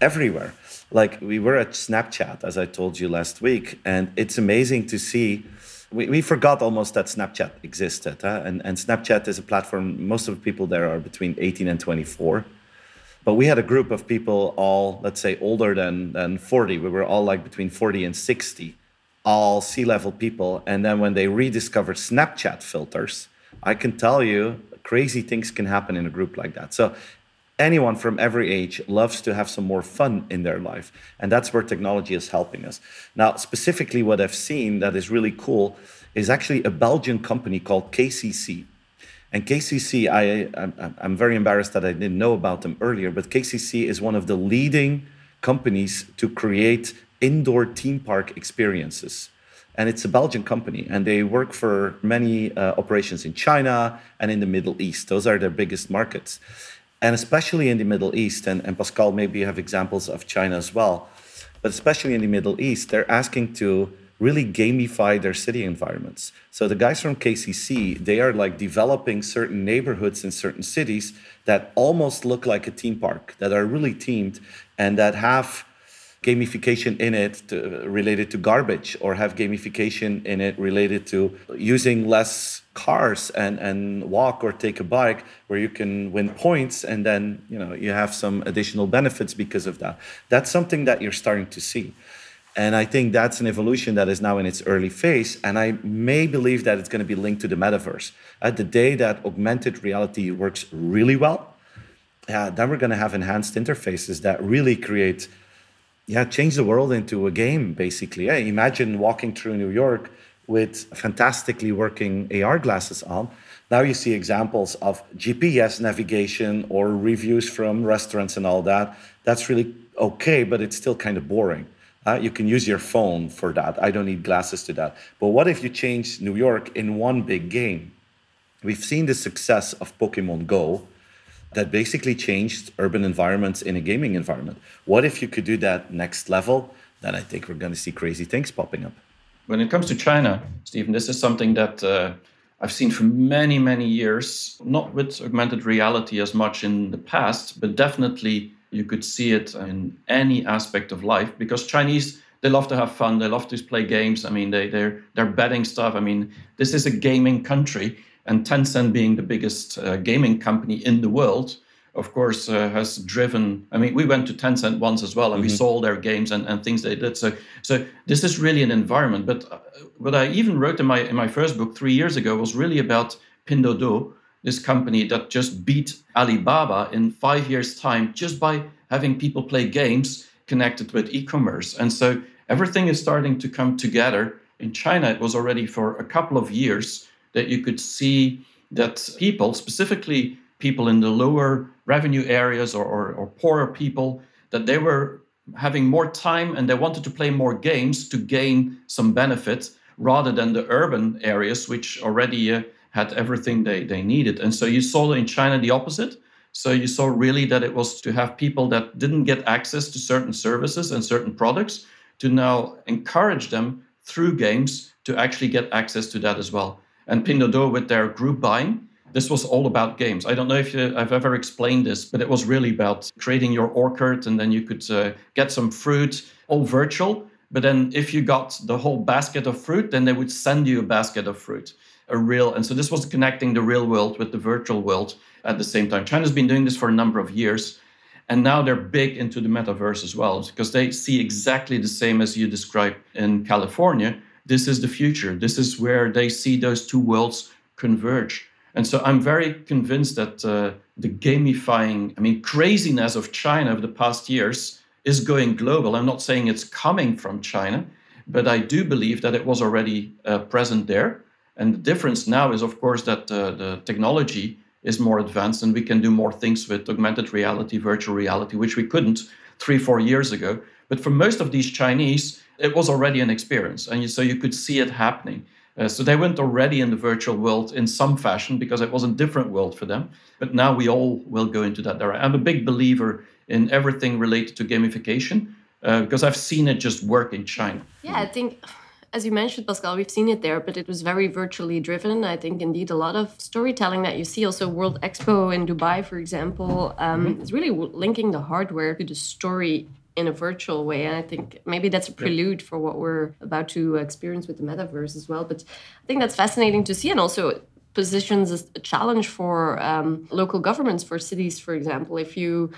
everywhere. Like we were at Snapchat, as I told you last week, and it's amazing to see. We, we forgot almost that Snapchat existed. Uh, and, and Snapchat is a platform, most of the people there are between eighteen and twenty-four. But we had a group of people all, let's say, older than, than forty. We were all like between forty and sixty. All C-level people. And then when they rediscovered Snapchat filters, I can tell you crazy things can happen in a group like that. So anyone from every age loves to have some more fun in their life. And that's where technology is helping us. Now, specifically what I've seen that is really cool is actually a Belgian company called K C C. And K C C, I, I'm, I'm very embarrassed that I didn't know about them earlier, but K C C is one of the leading companies to create indoor theme park experiences. And it's a Belgian company, and they work for many uh, operations in China and in the Middle East. Those are their biggest markets. And especially in the Middle East, and, and Pascal, maybe you have examples of China as well, but especially in the Middle East, they're asking to really gamify their city environments. So the guys from K C C, they are like developing certain neighborhoods in certain cities that almost look like a theme park, that are really themed and that have gamification in it to, related to garbage, or have gamification in it related to using less cars and, and walk or take a bike, where you can win points and then, you know, you have some additional benefits because of that. That's something that you're starting to see. And I think that's an evolution that is now in its early phase. And I may believe that it's going to be linked to the metaverse. At the day that augmented reality works really well, yeah, then we're going to have enhanced interfaces that really create, yeah, change the world into a game, basically. Yeah, imagine walking through New York with fantastically working A R glasses on. Now you see examples of G P S navigation or reviews from restaurants and all that. That's really okay, but it's still kind of boring. Uh, you can use your phone for that. I don't need glasses to that. But what if you change New York in one big game? We've seen the success of Pokemon Go that basically changed urban environments in a gaming environment. What if you could do that next level? Then I think we're going to see crazy things popping up. When it comes to China, Stephen, this is something that uh, I've seen for many, many years, not with augmented reality as much in the past, but definitely you could see it in any aspect of life, because Chinese, they love to have fun. They love to play games. I mean, they, they're, they're betting stuff. I mean, this is a gaming country, and Tencent being the biggest uh, gaming company in the world, of course, uh, has driven. I mean, we went to Tencent once as well, and mm-hmm. we saw their games and, and things they did. So, so this is really an environment. But uh, what I even wrote in my in my first book three years ago was really about Pinduoduo, this company that just beat Alibaba in five years' time just by having people play games connected with e-commerce. And so everything is starting to come together. In China, it was already for a couple of years that you could see that people, specifically people in the lower revenue areas or, or, or poorer people, that they were having more time and they wanted to play more games to gain some benefit, rather than the urban areas, which already uh, had everything they, they needed. And so you saw in China the opposite. So you saw really that it was to have people that didn't get access to certain services and certain products to now encourage them through games to actually get access to that as well. And Pinduoduo with their group buying, this was all about games. I don't know if you, I've ever explained this, but it was really about creating your orchard, and then you could uh, get some fruit, all virtual. But then if you got the whole basket of fruit, then they would send you a basket of fruit. A real, and so this was connecting the real world with the virtual world at the same time. China's been doing this for a number of years, and now they're big into the metaverse as well, because they see exactly the same as you described in California. This is the future. This is where they see those two worlds converge. And so I'm very convinced that uh, the gamifying, I mean, craziness of China over the past years is going global. I'm not saying it's coming from China, but I do believe that it was already uh, present there. And the difference now is, of course, that uh, the technology is more advanced, and we can do more things with augmented reality, virtual reality, which we couldn't three, four years ago. But for most of these Chinese, it was already an experience. And so you could see it happening. Uh, so they went already in the virtual world in some fashion, because it was a different world for them. But now we all will go into that direction. I'm a big believer in everything related to gamification, uh, because I've seen it just work in China. Yeah, I think, as you mentioned, Pascal, we've seen it there, but it was very virtually driven. I think, indeed, a lot of storytelling that you see. Also, World Expo in Dubai, for example, um, mm-hmm. is really linking the hardware to the story in a virtual way. And I think maybe that's a prelude yep. for what we're about to experience with the metaverse as well. But I think that's fascinating to see, and also positions as a challenge for um, local governments, for cities, for example. If you,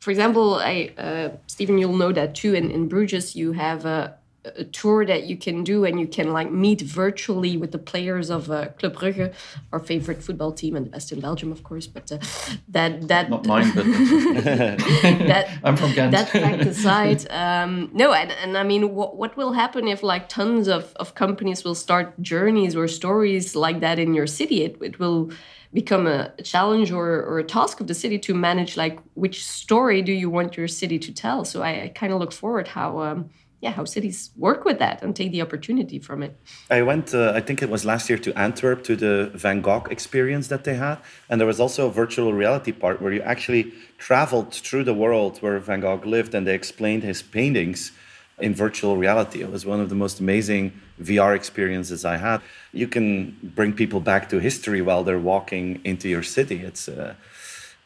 for example, I, uh, Stephen, you'll know that too, in, in Bruges, you have a a tour that you can do, and you can like meet virtually with the players of uh, Club Brugge, our favorite football team and the best in Belgium, of course. But uh, that that not mine, but that, I'm from Ghent. That fact aside, um, no, and, and I mean, what what will happen if like tons of, of companies will start journeys or stories like that in your city? It it will become a challenge or, or a task of the city to manage like which story do you want your city to tell. So I, I kind of look forward how. Um, Yeah, how cities work with that and take the opportunity from it. I went, uh, I think it was last year, to Antwerp to the Van Gogh experience that they had. And there was also a virtual reality part where you actually traveled through the world where Van Gogh lived, and they explained his paintings in virtual reality. It was one of the most amazing V R experiences I had. You can bring people back to history while they're walking into your city. It's, uh,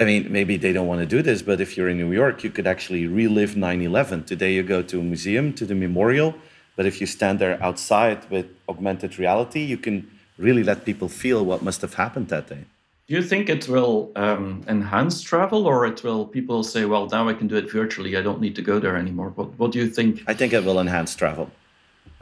I mean, maybe they don't want to do this, but if you're in New York, you could actually relive nine eleven. Today, you go to a museum, to the memorial, but if you stand there outside with augmented reality, you can really let people feel what must have happened that day. Do you think it will um, enhance travel, or it will people say, well, now I can do it virtually, I don't need to go there anymore? What, what do you think? I think it will enhance travel.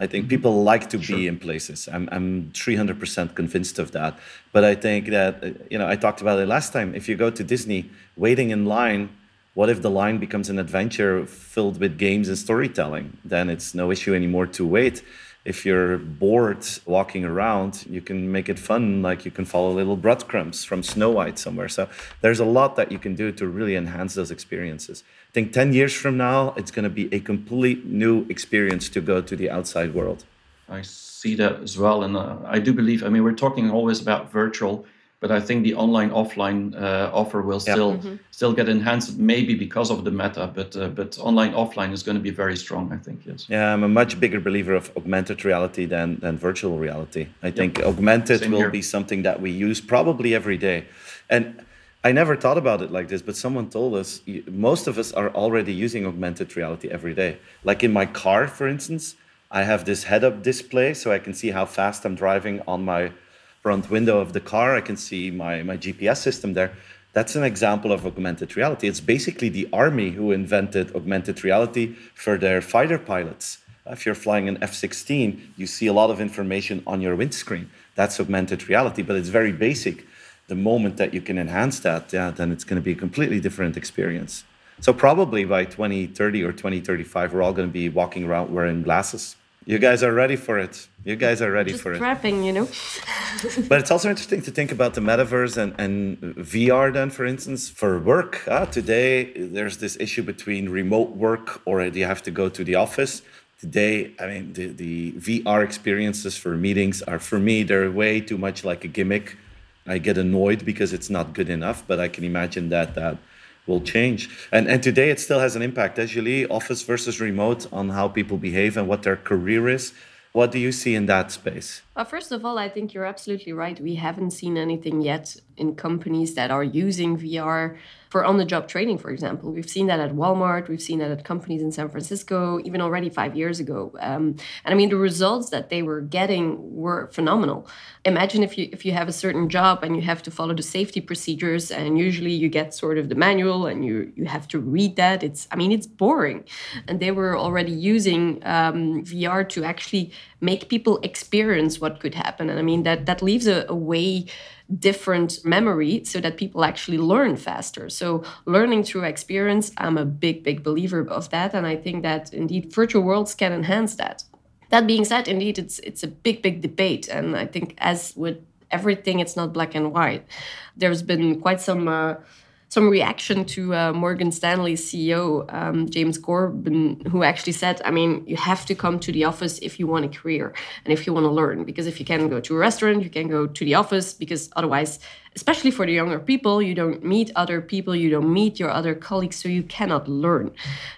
I think people like to sure. be in places. I'm I'm three hundred percent convinced of that. But I think that, you know, I talked about it last time. If you go to Disney, waiting in line, what if the line becomes an adventure filled with games and storytelling? Then it's no issue anymore to wait. If you're bored walking around, you can make it fun. Like you can follow little breadcrumbs from Snow White somewhere. So there's a lot that you can do to really enhance those experiences. I think ten years from now, it's going to be a complete new experience to go to the outside world. I see that as well. And uh, I do believe, I mean, we're talking always about virtual, but I think the online offline uh, offer will still yeah. mm-hmm. still get enhanced, maybe because of the meta, but uh, but online offline is going to be very strong, I think, yes. Yeah, I'm a much bigger believer of augmented reality than, than virtual reality. I think yep. augmented Same will here. be something that we use probably every day. And I never thought about it like this, but someone told us, most of us are already using augmented reality every day. Like in my car, for instance, I have this head-up display so I can see how fast I'm driving on my front window of the car. I can see my, my G P S system there. That's an example of augmented reality. It's basically the army who invented augmented reality for their fighter pilots. If you're flying an F sixteen, you see a lot of information on your windscreen. That's augmented reality, but it's very basic. The moment that you can enhance that, yeah, then it's going to be a completely different experience. So probably by twenty thirty or twenty thirty-five, we're all going to be walking around wearing glasses. You guys are ready for it. You guys are ready Just for trapping, it. Just you know. But it's also interesting to think about the metaverse and, and V R then, for instance, for work. Ah, today, there's this issue between remote work or do you have to go to the office. Today, I mean, the, the V R experiences for meetings are, for me, they're way too much like a gimmick. I get annoyed because it's not good enough, but I can imagine that that will change. And and today it still has an impact, as Julie, office versus remote, on how people behave and what their career is. What do you see in that space? Well, first of all, I think you're absolutely right. We haven't seen anything yet in companies that are using V R for on-the-job training, for example. We've seen that at Walmart. We've seen that at companies in San Francisco, even already five years ago. Um, and I mean, the results that they were getting were phenomenal. Imagine if you if you have a certain job and you have to follow the safety procedures, and usually you get sort of the manual and you you have to read that. It's I mean, it's boring. And they were already using um, V R to actually make people experience what could happen. And I mean, that, that leaves a, a way different memory so that people actually learn faster. So learning through experience, I'm a big, big believer of that. And I think that indeed virtual worlds can enhance that. That being said, indeed, it's it's a big, big debate. And I think as with everything, it's not black and white. There's been quite some... Uh, Some reaction to uh, Morgan Stanley's C E O, um, James Gorman, who actually said, I mean, you have to come to the office if you want a career and if you want to learn, because if you can go to a restaurant, you can go to the office, because otherwise, especially for the younger people, you don't meet other people, you don't meet your other colleagues, so you cannot learn.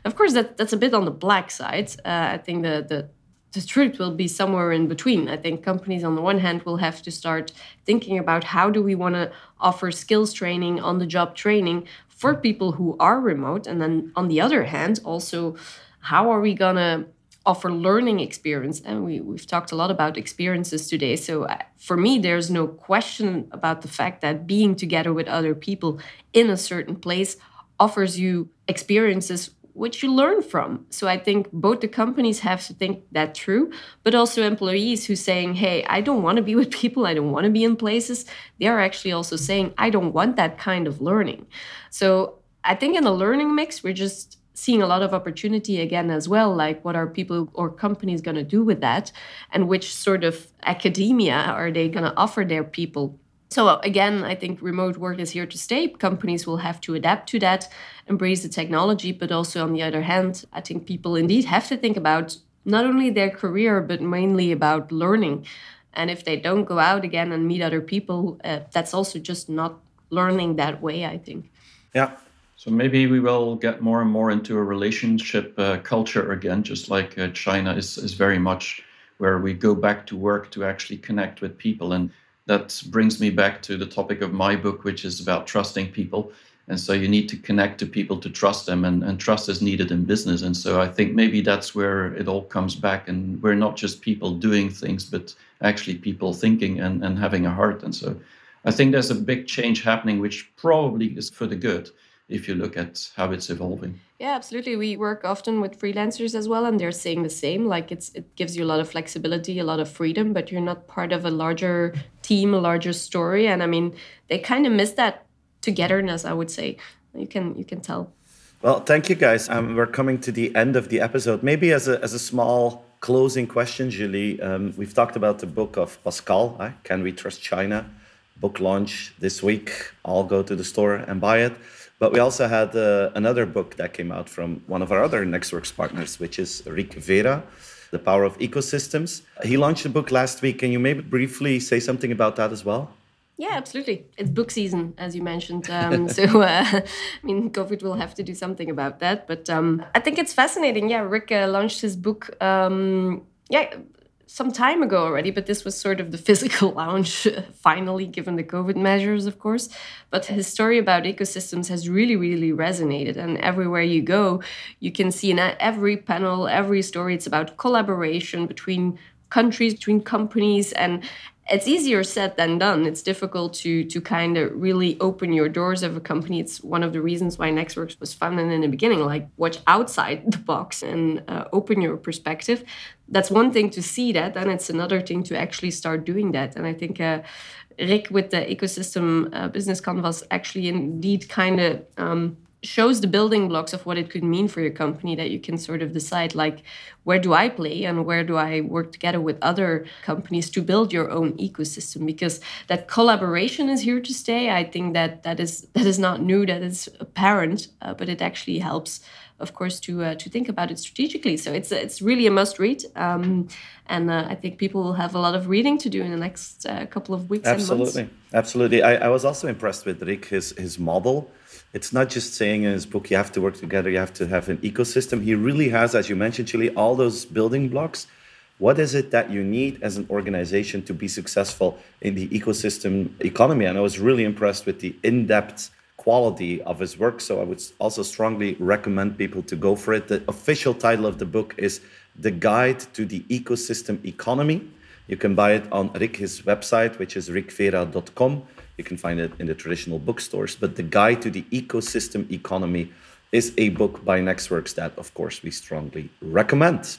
Of course, that that's a bit on the black side. Uh, I think the the The truth will be somewhere in between. I think companies, on the one hand, will have to start thinking about how do we want to offer skills training, on-the-job training for people who are remote. And then on the other hand, also, how are we going to offer learning experience? And we, we've talked a lot about experiences today. So for me, there's no question about the fact that being together with other people in a certain place offers you experiences which you learn from. So I think both the companies have to think that through, but also employees who saying, hey, I don't want to be with people, I don't want to be in places. They are actually also saying, I don't want that kind of learning. So I think in the learning mix, we're just seeing a lot of opportunity again as well, like what are people or companies going to do with that? And which sort of academia are they going to offer their people? So again, I think remote work is here to stay. Companies will have to adapt to that, embrace the technology, but also on the other hand, I think people indeed have to think about not only their career, but mainly about learning. And if they don't go out again and meet other people, uh, that's also just not learning that way, I think. Yeah. So maybe we will get more and more into a relationship uh, culture again, just like uh, China is, is very much where we go back to work to actually connect with people. And that brings me back to the topic of my book, which is about trusting people. And so you need to connect to people to trust them, and, and trust is needed in business. And so I think maybe that's where it all comes back. And we're not just people doing things, but actually people thinking and, and having a heart. And so I think there's a big change happening, which probably is for the good, if you look at how it's evolving. Yeah, absolutely. We work often with freelancers as well, and they're saying the same. Like it's it gives you a lot of flexibility, a lot of freedom, but you're not part of a larger team, a larger story. And I mean, they kind of miss that togetherness, I would say. You can you can tell. Well, thank you guys. Um, we're coming to the end of the episode. Maybe as a as a small closing question, Julie, um, we've talked about the book of Pascal, eh? Can We Trust China? Book launch this week. I'll go to the store and buy it. But we also had uh, another book that came out from one of our other Nexxworks partners, which is Rick Vera, The Power of Ecosystems. He launched a book last week. Can you maybe briefly say something about that as well? Yeah, absolutely. It's book season, as you mentioned. Um, so, uh, I mean, COVID will have to do something about that. But um, I think it's fascinating. Yeah, Rick uh, launched his book. Um, yeah. some time ago already, but this was sort of the physical launch, finally, given the COVID measures, of course. But his story about ecosystems has really, really resonated. And everywhere you go, you can see in every panel, every story, it's about collaboration between countries, between companies. And it's easier said than done. It's difficult to, to kind of really open your doors of a company. It's one of the reasons why Nexxworks was founded in the beginning, like watch outside the box and uh, open your perspective. That's one thing to see that, and it's another thing to actually start doing that. And I think uh, Rick with the ecosystem uh, business canvas actually indeed kind of um, shows the building blocks of what it could mean for your company, that you can sort of decide, like, where do I play and where do I work together with other companies to build your own ecosystem? Because that collaboration is here to stay. I think that that is that is not new, that is apparent, uh, but it actually helps, of course, to uh, to think about it strategically. So it's it's really a must read. Um, and uh, I think people will have a lot of reading to do in the next uh, couple of weeks absolutely. and months. Absolutely. I, I was also impressed with Rick, his his model. It's not just saying in his book, you have to work together, you have to have an ecosystem. He really has, as you mentioned, Julie, all those building blocks. What is it that you need as an organization to be successful in the ecosystem economy? And I was really impressed with the in-depth quality of his work. So I would also strongly recommend people to go for it. The official title of the book is The Guide to the Ecosystem Economy. You can buy it on Rick, his website, which is rick vera dot com. You can find it in the traditional bookstores. But The Guide to the Ecosystem Economy is a book by Nexxworks that, of course, we strongly recommend.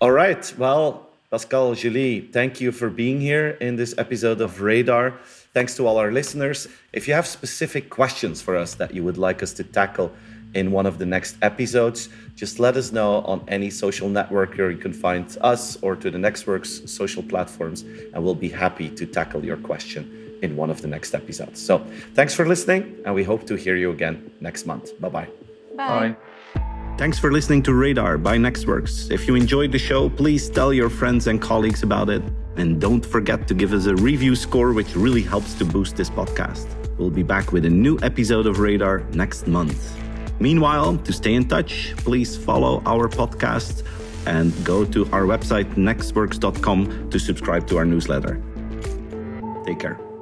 All right. Well, Pascal, Julie, thank you for being here in this episode of Radar. Thanks to all our listeners. If you have specific questions for us that you would like us to tackle in one of the next episodes, just let us know on any social network where you can find us or to the Nexxworks social platforms, and we'll be happy to tackle your question in one of the next episodes. So thanks for listening, and we hope to hear you again next month. Bye-bye. Bye. Bye. Thanks for listening to Radar by Nexxworks. If you enjoyed the show, please tell your friends and colleagues about it. And don't forget to give us a review score, which really helps to boost this podcast. We'll be back with a new episode of Radar next month. Meanwhile, to stay in touch, please follow our podcast and go to our website, nexxworks dot com, to subscribe to our newsletter. Take care.